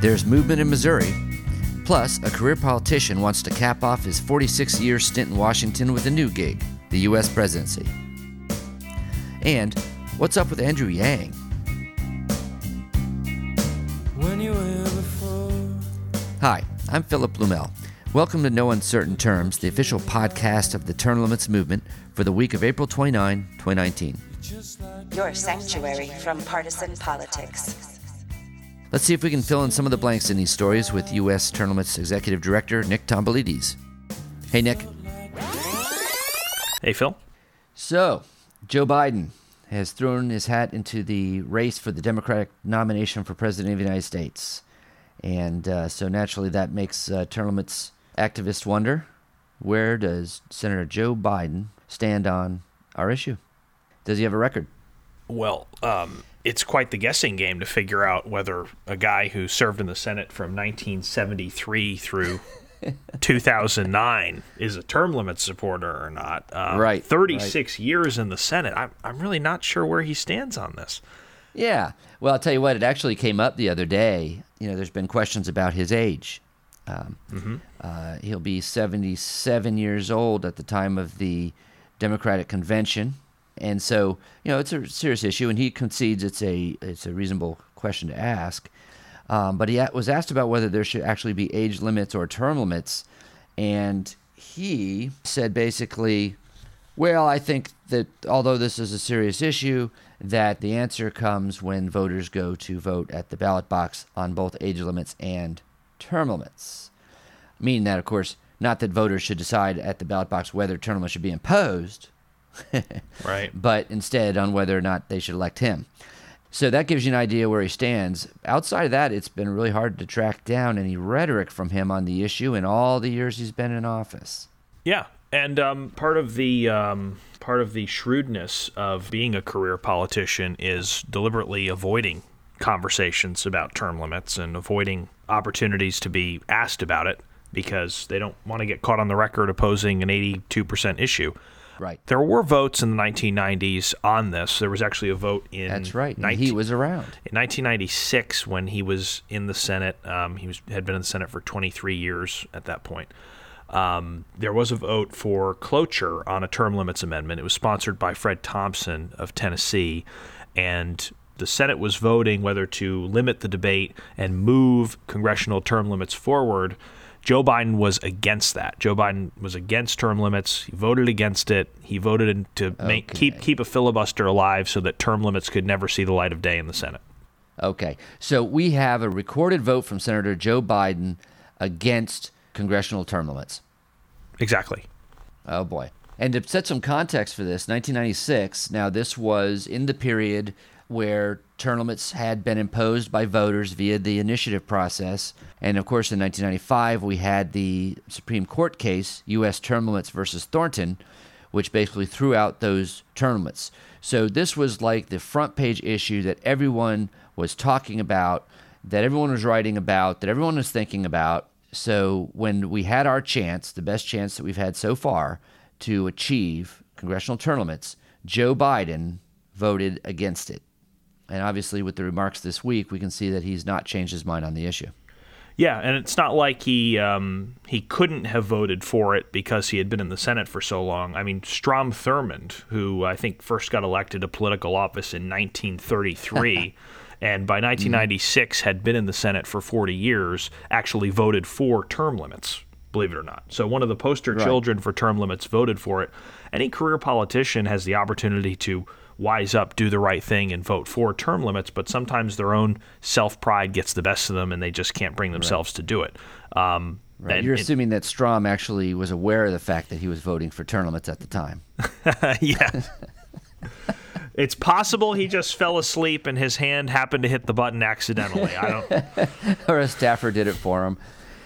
There's movement in Missouri. Plus, a career politician wants to cap off his 46-year stint in Washington with a new gig, the U.S. presidency. And what's up with Andrew Yang? When you were before. Hi, I'm Philip Blumel. Welcome to No Uncertain Terms, the official podcast of the Turn Limits movement for the week of April 29, 2019. Your sanctuary from partisan politics. Let's see if we can fill in some of the blanks in these stories with U.S. Turn Limits Executive Director Nick Tombalides. Hey, Nick. Hey, Phil. So, Joe Biden has thrown his hat into the race for the Democratic nomination for President of the United States. And so naturally that makes Turn Limits activists wonder, where does Senator Joe Biden stand on our issue? Does he have a record? Well, it's quite the guessing game to figure out whether a guy who served in the Senate from 1973 through 2009 is a term limit supporter or not. 36 years in the Senate. I'm really not sure where he stands on this. Yeah. Well, I'll tell you what, it actually came up the other day. You know, there's been questions about his age. He'll be 77 years old at the time of the Democratic convention. And so, you know, it's a serious issue, and he concedes it's a reasonable question to ask. But he was asked about whether there should actually be age limits or term limits, and he said basically, well, I think that although this is a serious issue, that the answer comes when voters go to vote at the ballot box on both age limits and term limits. Meaning that, of course, not that voters should decide at the ballot box whether term limits should be imposed, right, but instead on whether or not they should elect him. So that gives you an idea where he stands. Outside of that, it's been really hard to track down any rhetoric from him on the issue in all the years he's been in office. Yeah, and part of the shrewdness of being a career politician is deliberately avoiding conversations about term limits and avoiding opportunities to be asked about it because they don't want to get caught on the record opposing an 82% issue. Right. There were votes in the 1990s on this. There was actually a vote in... That's right. He was around. In 1996 when he was in the Senate. He had been in the Senate for 23 years at that point. There was a vote for cloture on a term limits amendment. It was sponsored by Fred Thompson of Tennessee. And the Senate was voting whether to limit the debate and move congressional term limits forward. Joe Biden was against that. Joe Biden was against term limits. He voted against it. He voted to keep a filibuster alive so that term limits could never see the light of day in the Senate. Okay. So we have a recorded vote from Senator Joe Biden against congressional term limits. Exactly. Oh, boy. And to set some context for this, 1996, now this was in the period where term limits had been imposed by voters via the initiative process. And of course, in 1995, we had the Supreme Court case, U.S. Turn Limits versus Thornton, which basically threw out those term limits. So this was like the front page issue that everyone was talking about, that everyone was writing about, that everyone was thinking about. So when we had our chance, the best chance that we've had so far to achieve congressional term limits, Joe Biden voted against it. And obviously, with the remarks this week, we can see that he's not changed his mind on the issue. Yeah, and it's not like he couldn't have voted for it because he had been in the Senate for so long. I mean, Strom Thurmond, who I think first got elected to political office in 1933, and by 1996 had been in the Senate for 40 years, actually voted for term limits, believe it or not. So one of the poster children for term limits voted for it. Any career politician has the opportunity to wise up, do the right thing, and vote for term limits, but sometimes their own self-pride gets the best of them, and they just can't bring themselves to do it. You're assuming that Strom actually was aware of the fact that he was voting for term limits at the time. Yeah. It's possible he just fell asleep and his hand happened to hit the button accidentally. I don't... Or a staffer did it for him.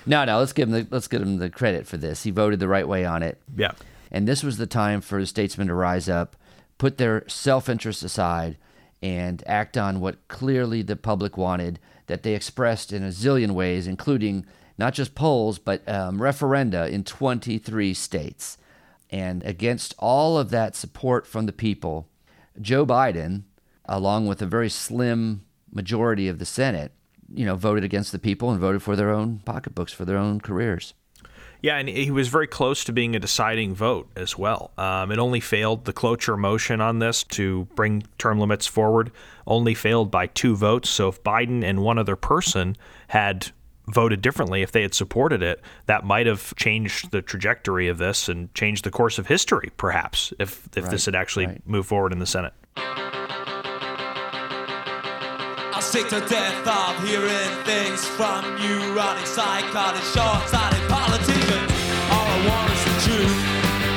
No, let's give him the credit for this. He voted the right way on it. Yeah. And this was the time for the statesmen to rise up, put their self-interest aside, and act on what clearly the public wanted, that they expressed in a zillion ways, including not just polls, but referenda in 23 states. And against all of that support from the people, Joe Biden, along with a very slim majority of the Senate, you know, voted against the people and voted for their own pocketbooks, for their own careers. Yeah, and he was very close to being a deciding vote as well. It only failed. The cloture motion on this to bring term limits forward only failed by 2 votes. So if Biden and one other person had voted differently, if they had supported it, that might have changed the trajectory of this and changed the course of history, perhaps, if this had actually moved forward in the Senate. Sick to death of hearing things from you, running psychotic, short-sighted politicians. All I want is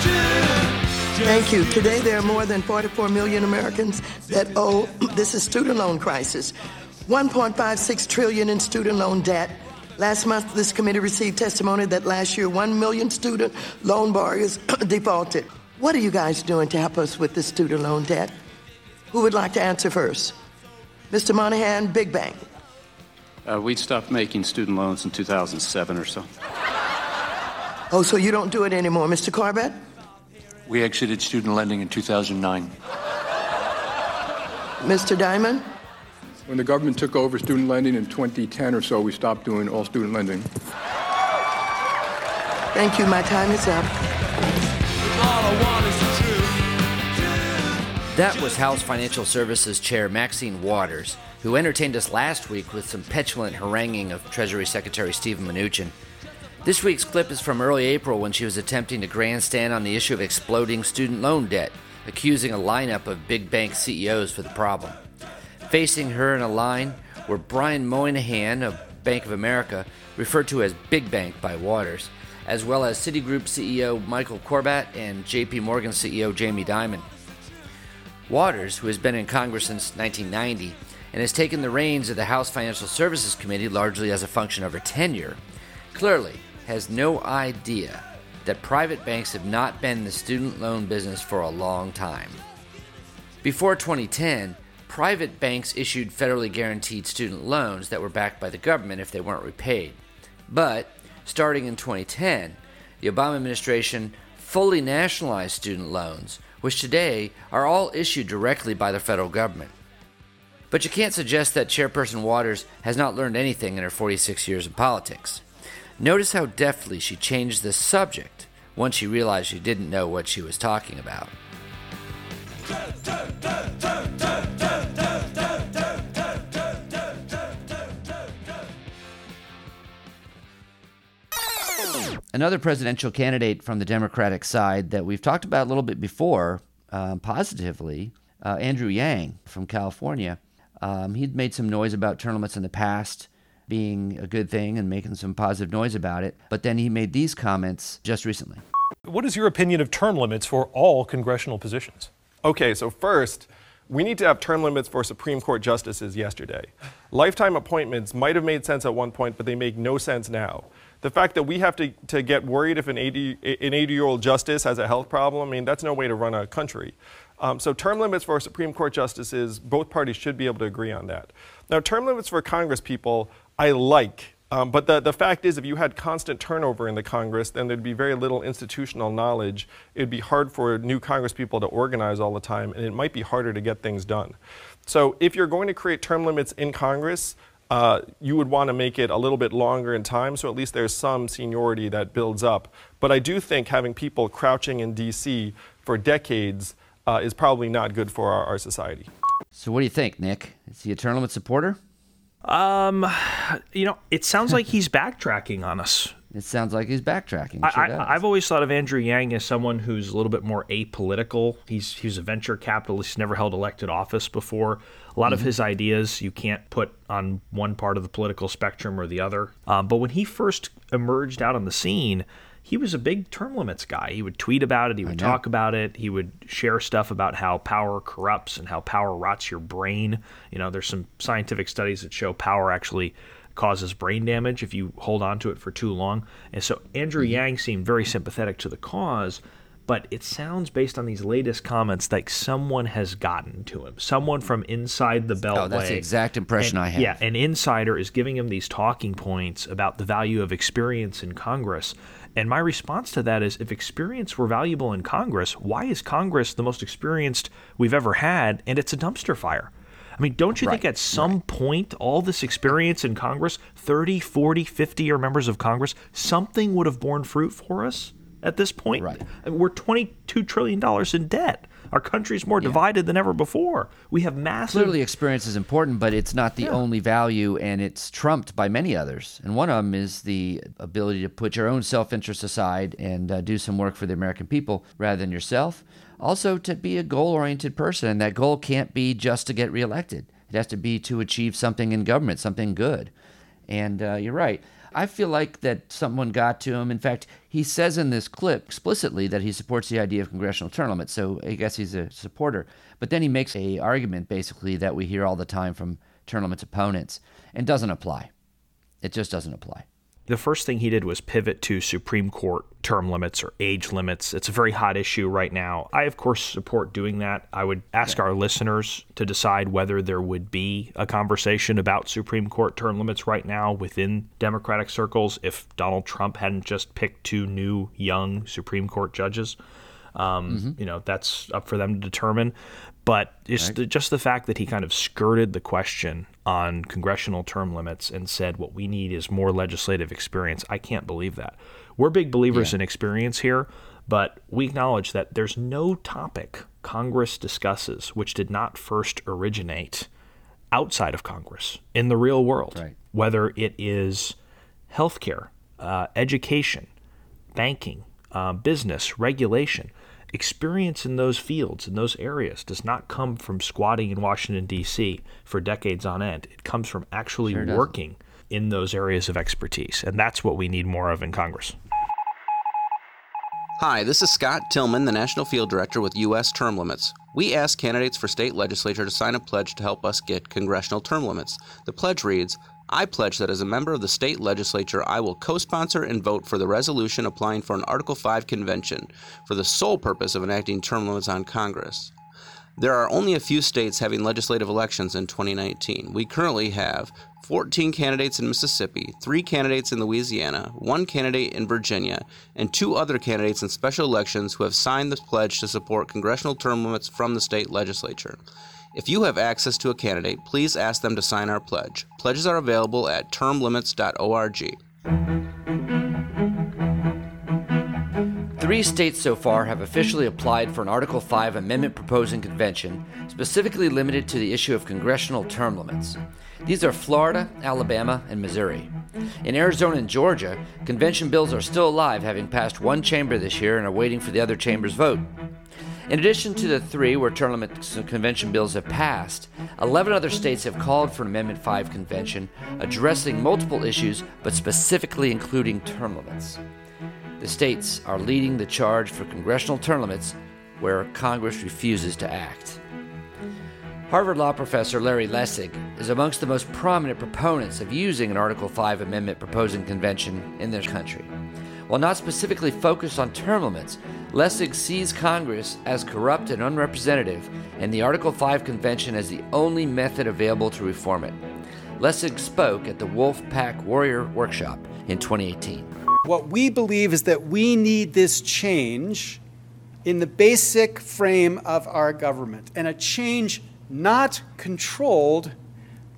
the truth. Thank you. Today there are more than 44 million Americans that owe, this is student loan crisis, $1.56 trillion in student loan debt. Last month, this committee received testimony that last year 1 million student loan borrowers defaulted. What are you guys doing to help us with this student loan debt? Who would like to answer first? Mr. Moynihan, Big Bang. We stopped making student loans in 2007 or so. Oh, so you don't do it anymore. Mr. Corbat? We exited student lending in 2009. Mr. Dimon? When the government took over student lending in 2010 or so, we stopped doing all student lending. Thank you. My time is up. All I want is the truth. That was House Financial Services Chair Maxine Waters, who entertained us last week with some petulant haranguing of Treasury Secretary Steven Mnuchin. This week's clip is from early April when she was attempting to grandstand on the issue of exploding student loan debt, accusing a lineup of big bank CEOs for the problem. Facing her in a line were Brian Moynihan of Bank of America, referred to as Big Bank by Waters, as well as Citigroup CEO Michael Corbat and JP Morgan CEO Jamie Dimon. Waters, who has been in Congress since 1990 and has taken the reins of the House Financial Services Committee largely as a function of her tenure, clearly has no idea that private banks have not been in the student loan business for a long time. Before 2010, private banks issued federally guaranteed student loans that were backed by the government if they weren't repaid. But starting in 2010, the Obama administration fully nationalized student loans, which today are all issued directly by the federal government. But you can't suggest that Chairperson Waters has not learned anything in her 46 years in politics. Notice how deftly she changed the subject once she realized she didn't know what she was talking about. Another presidential candidate from the Democratic side that we've talked about a little bit before, positively, Andrew Yang from California. He'd made some noise about term limits in the past being a good thing and making some positive noise about it. But then he made these comments just recently. What is your opinion of term limits for all congressional positions? Okay, so first, we need to have term limits for Supreme Court justices yesterday. Lifetime appointments might have made sense at one point, but they make no sense now. The fact that we have to get worried if an 80-year-old justice has a health problem, I mean, that's no way to run a country. So term limits for Supreme Court justices, both parties should be able to agree on that. Now, term limits for Congress people, I like. But the fact is, if you had constant turnover in the Congress, then there'd be very little institutional knowledge. It'd be hard for new Congress people to organize all the time, and it might be harder to get things done. So if you're going to create term limits in Congress, you would want to make it a little bit longer in time, so at least there's some seniority that builds up. But I do think having people crouching in D.C. for decades is probably not good for our society. So what do you think, Nick? Is he a term limit supporter? You know, it sounds like he's backtracking on us. It sounds like he's backtracking. I've always thought of Andrew Yang as someone who's a little bit more apolitical. He's a venture capitalist. He's never held elected office before. A lot of his ideas you can't put on one part of the political spectrum or the other. But when he first emerged out on the scene, he was a big term limits guy. He would tweet about it. He would talk about it. He would share stuff about how power corrupts and how power rots your brain. You know, there's some scientific studies that show power actually causes brain damage if you hold on to it for too long. And so Andrew Yang seemed very sympathetic to the cause, but it sounds, based on these latest comments, like someone has gotten to him. Someone from inside the Beltway. Oh, that's the exact impression I have. Yeah, an insider is giving him these talking points about the value of experience in Congress. And my response to that is, if experience were valuable in Congress, why is Congress the most experienced we've ever had, and it's a dumpster fire? I mean, don't you think at some point, all this experience in Congress, 30, 40, 50-year members of Congress, something would have borne fruit for us at this point? Right. I mean, we're $22 trillion in debt. Our country's more divided than ever before. We have massive— Clearly experience is important, but it's not the only value, and it's trumped by many others. And one of them is the ability to put your own self-interest aside and do some work for the American people rather than yourself. Also, to be a goal-oriented person, and that goal can't be just to get reelected. It has to be to achieve something in government, something good. And you're right. I feel like that someone got to him. In fact, he says in this clip explicitly that he supports the idea of congressional term limits, so I guess he's a supporter. But then he makes an argument, basically, that we hear all the time from term limits opponents and doesn't apply. It just doesn't apply. The first thing he did was pivot to Supreme Court term limits or age limits. It's a very hot issue right now. I, of course, support doing that. I would ask our listeners to decide whether there would be a conversation about Supreme Court term limits right now within Democratic circles if Donald Trump hadn't just picked two new, young Supreme Court judges. You know, that's up for them to determine. But it's just the fact that he kind of skirted the question on congressional term limits and said what we need is more legislative experience. I can't believe that. We're big believers in experience here, but we acknowledge that there's no topic Congress discusses which did not first originate outside of Congress in the real world, whether it is healthcare, education, banking, business, regulation. Experience in those fields, in those areas, does not come from squatting in Washington, D.C. for decades on end. It comes from actually working in those areas of expertise, and that's what we need more of in Congress. Hi, this is Scott Tillman, the National Field Director with U.S. Turn Limits. We asked candidates for state legislature to sign a pledge to help us get congressional term limits. The pledge reads, I pledge that as a member of the state legislature, I will co-sponsor and vote for the resolution applying for an Article 5 convention for the sole purpose of enacting term limits on Congress. There are only a few states having legislative elections in 2019. We currently have 14 candidates in Mississippi, 3 candidates in Louisiana, 1 candidate in Virginia, and 2 other candidates in special elections who have signed the pledge to support congressional term limits from the state legislature. If you have access to a candidate, please ask them to sign our pledge. Pledges are available at termlimits.org. 3 states so far have officially applied for an Article 5 amendment proposing convention, specifically limited to the issue of congressional term limits. These are Florida, Alabama, and Missouri. In Arizona and Georgia, convention bills are still alive, having passed one chamber this year and are waiting for the other chamber's vote. In addition to the 3 where term limit convention bills have passed, 11 other states have called for an Amendment 5 convention addressing multiple issues, but specifically including term limits. The states are leading the charge for congressional term limits where Congress refuses to act. Harvard Law professor Larry Lessig is amongst the most prominent proponents of using an Article 5 amendment proposing convention in their country. While not specifically focused on term limits, Lessig sees Congress as corrupt and unrepresentative and the Article 5 convention as the only method available to reform it. Lessig spoke at the Wolfpack Warrior Workshop in 2018. What we believe is that we need this change in the basic frame of our government, and a change not controlled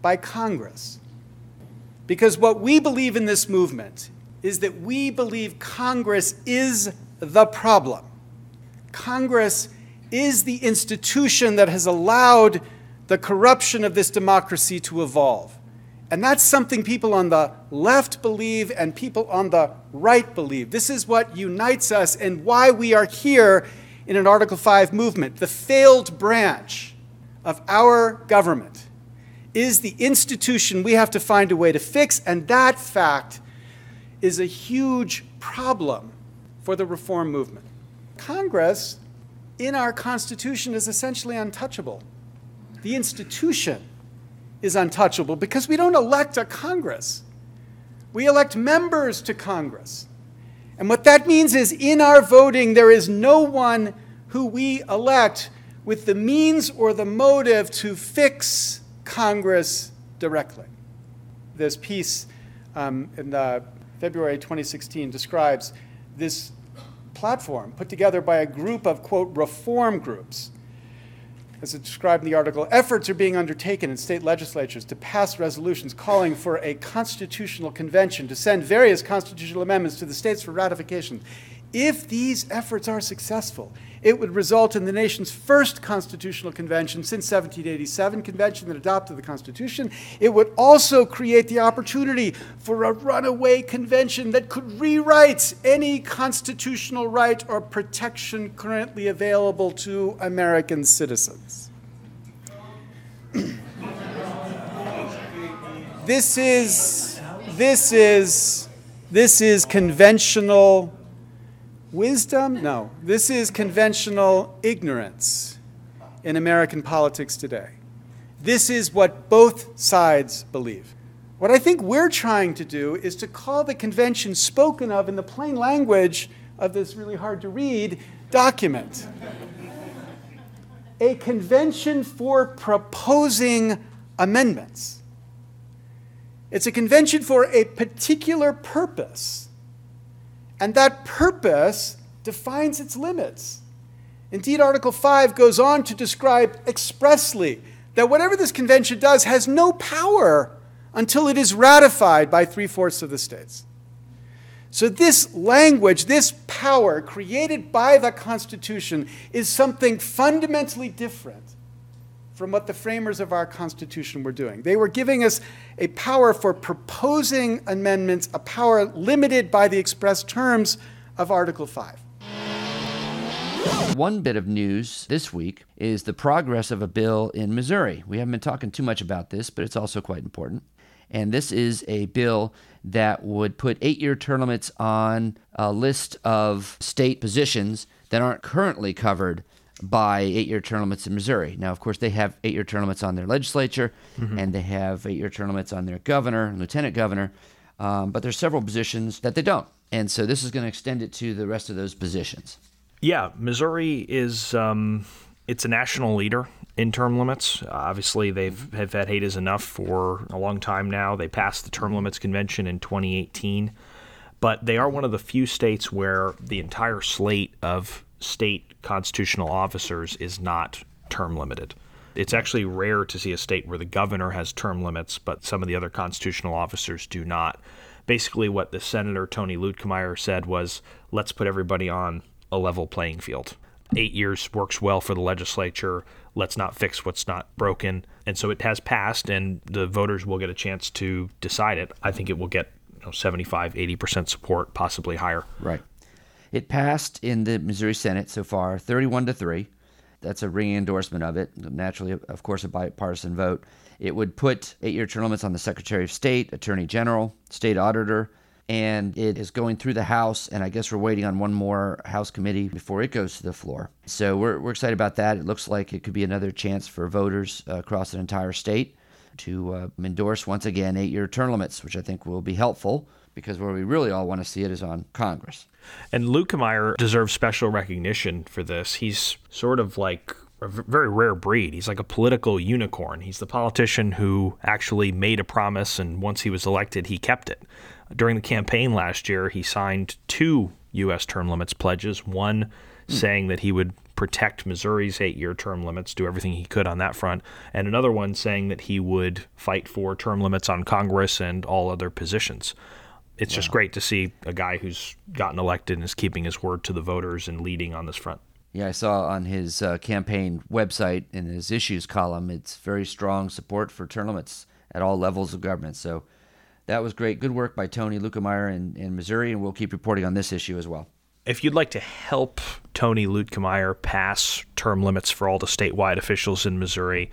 by Congress. Because what we believe in this movement is that we believe Congress is the problem. Congress is the institution that has allowed the corruption of this democracy to evolve. And that's something people on the left believe and people on the right believe. This is what unites us and why we are here in an Article 5 movement. The failed branch of our government is the institution we have to find a way to fix, and that fact is a huge problem for the reform movement. Congress, in our Constitution, is essentially untouchable. The institution is untouchable because we don't elect a Congress. We elect members to Congress. And what that means is in our voting, there is no one who we elect with the means or the motive to fix Congress directly. This piece in the February 2016 describes this platform put together by a group of, quote, reform groups As described in the article, efforts are being undertaken in state legislatures to pass resolutions calling for a constitutional convention to send various constitutional amendments to the states for ratification. If these efforts are successful, it would result in the nation's first constitutional convention since 1787, convention that adopted the Constitution. It would also create the opportunity for a runaway convention that could rewrite any constitutional right or protection currently available to American citizens. This is conventional wisdom? No. This is conventional ignorance in American politics today. This is what both sides believe. What I think we're trying to do is to call the convention spoken of in the plain language of this really hard to read document a convention for proposing amendments. It's a convention for a particular purpose. And that purpose defines its limits. Indeed, Article 5 goes on to describe expressly that whatever this convention does has no power until it is ratified by 3/4 of the states. So this language, this power created by the Constitution is something fundamentally different from what the framers of our Constitution were doing. They were giving us a power for proposing amendments, a power limited by the express terms of Article 5. One bit of news this week is the progress of a bill in Missouri. We haven't been talking too much about this, but it's also quite important. And this is a bill that would put 8-year term limits on a list of state positions that aren't currently covered by 8-year term limits in Missouri. Now, of course, they have 8-year term limits on their legislature, and they have 8-year term limits on their governor and lieutenant governor, but there's several positions that they don't. And so this is going to extend it to the rest of those positions. Yeah, Missouri is it's a national leader in term limits. Obviously, they've had hate is enough for a long time now. They passed the Term Limits Convention in 2018, but they are one of the few states where the entire slate of state constitutional officers is not term limited. It's actually rare to see a state where the governor has term limits, but some of the other constitutional officers do not. Basically, what the Senator Tony Luetkemeyer said was, let's put everybody on a level playing field. 8 years works well for the legislature. Let's not fix what's not broken. And so it has passed, and the voters will get a chance to decide it. I think it will get 75, 80% support, possibly higher. Right. It passed in the Missouri Senate so far, 31-3. That's a ringing endorsement of it. Naturally, of course, a bipartisan vote. It would put 8-year term limits on the Secretary of State, Attorney General, State Auditor, and it is going through the House, and I guess we're waiting on one more House committee before it goes to the floor. So we're excited about that. It looks like it could be another chance for voters across an entire state to endorse, once again, 8-year term limits, which I think will be helpful, because where we really all want to see it is on Congress. And Luetkemeyer deserves special recognition for this. He's sort of like a very rare breed. He's like a political unicorn. He's the politician who actually made a promise, and once he was elected, he kept it. During the campaign last year, he signed 2 U.S. term limits pledges, one saying that he would protect Missouri's 8-year term limits, do everything he could on that front, and another one saying that he would fight for term limits on Congress and all other positions. It's just great to see a guy who's gotten elected and is keeping his word to the voters and leading on this front. Yeah, I saw on his campaign website in his issues column, it's very strong support for term limits at all levels of government. So that was great. Good work by Tony Luetkemeyer in Missouri, and we'll keep reporting on this issue as well. If you'd like to help Tony Luetkemeyer pass term limits for all the statewide officials in Missouri,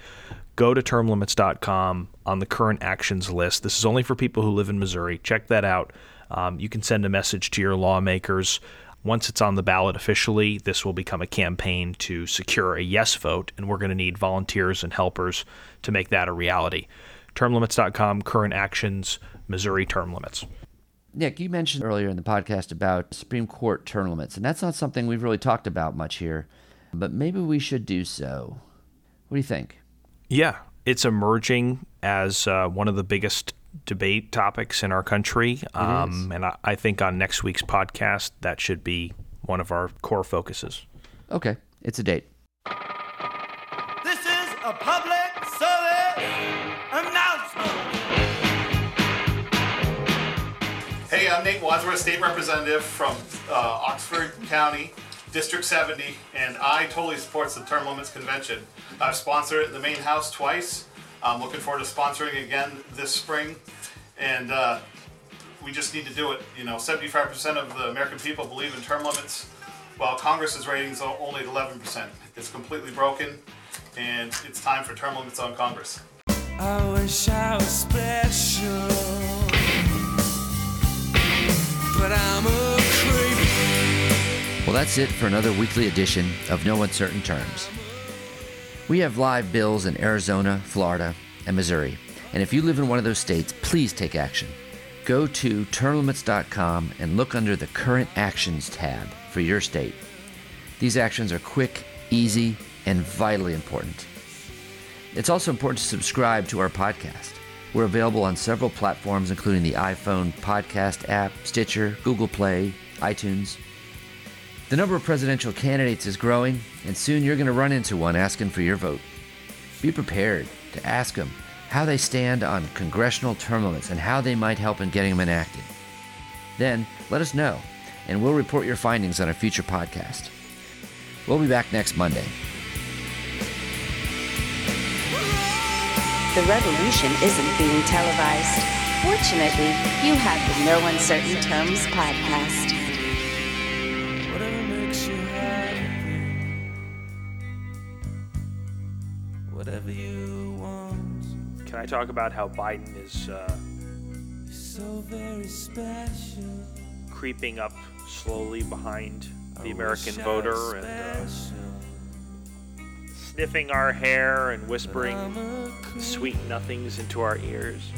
go to termlimits.com on the current actions list. This is only for people who live in Missouri. Check that out. You can send a message to your lawmakers. Once it's on the ballot officially, this will become a campaign to secure a yes vote, and we're going to need volunteers and helpers to make that a reality. Termlimits.com, current actions, Missouri term limits. Nick, you mentioned earlier in the podcast about Supreme Court term limits, and that's not something we've really talked about much here, but maybe we should do so. What do you think? Yeah, it's emerging as one of the biggest debate topics in our country. And I think on next week's podcast, that should be one of our core focuses. Okay, it's a date. This Hey, I'm Nate Wadsworth, state representative from Oxford County, District 70, and I totally support the Turn Limits Convention. I've sponsored it in the main house twice. I'm looking forward to sponsoring again this spring, and we just need to do it. You know, 75% of the American people believe in term limits, while Congress's rating is only 11%. It's completely broken, and it's time for term limits on Congress. I wish I was special. But I'm a creep. Well, that's it for another weekly edition of No Uncertain Terms. We have live bills in Arizona, Florida, and Missouri. And if you live in one of those states, please take action. Go to turnlimits.com and look under the Current Actions tab for your state. These actions are quick, easy, and vitally important. It's also important to subscribe to our podcast. We're available on several platforms, including the iPhone podcast app, Stitcher, Google Play, iTunes. The number of presidential candidates is growing, and soon you're going to run into one asking for your vote. Be prepared to ask them how they stand on congressional term limits and how they might help in getting them enacted. Then let us know, and we'll report your findings on a future podcast. We'll be back next Monday. The revolution isn't being televised. Fortunately, you have the No Uncertain Terms podcast. Whatever makes you happy, whatever you want. Can I talk about how Biden is so very special, creeping up slowly behind the American voter and sniffing our hair and whispering sweet nothings into our ears.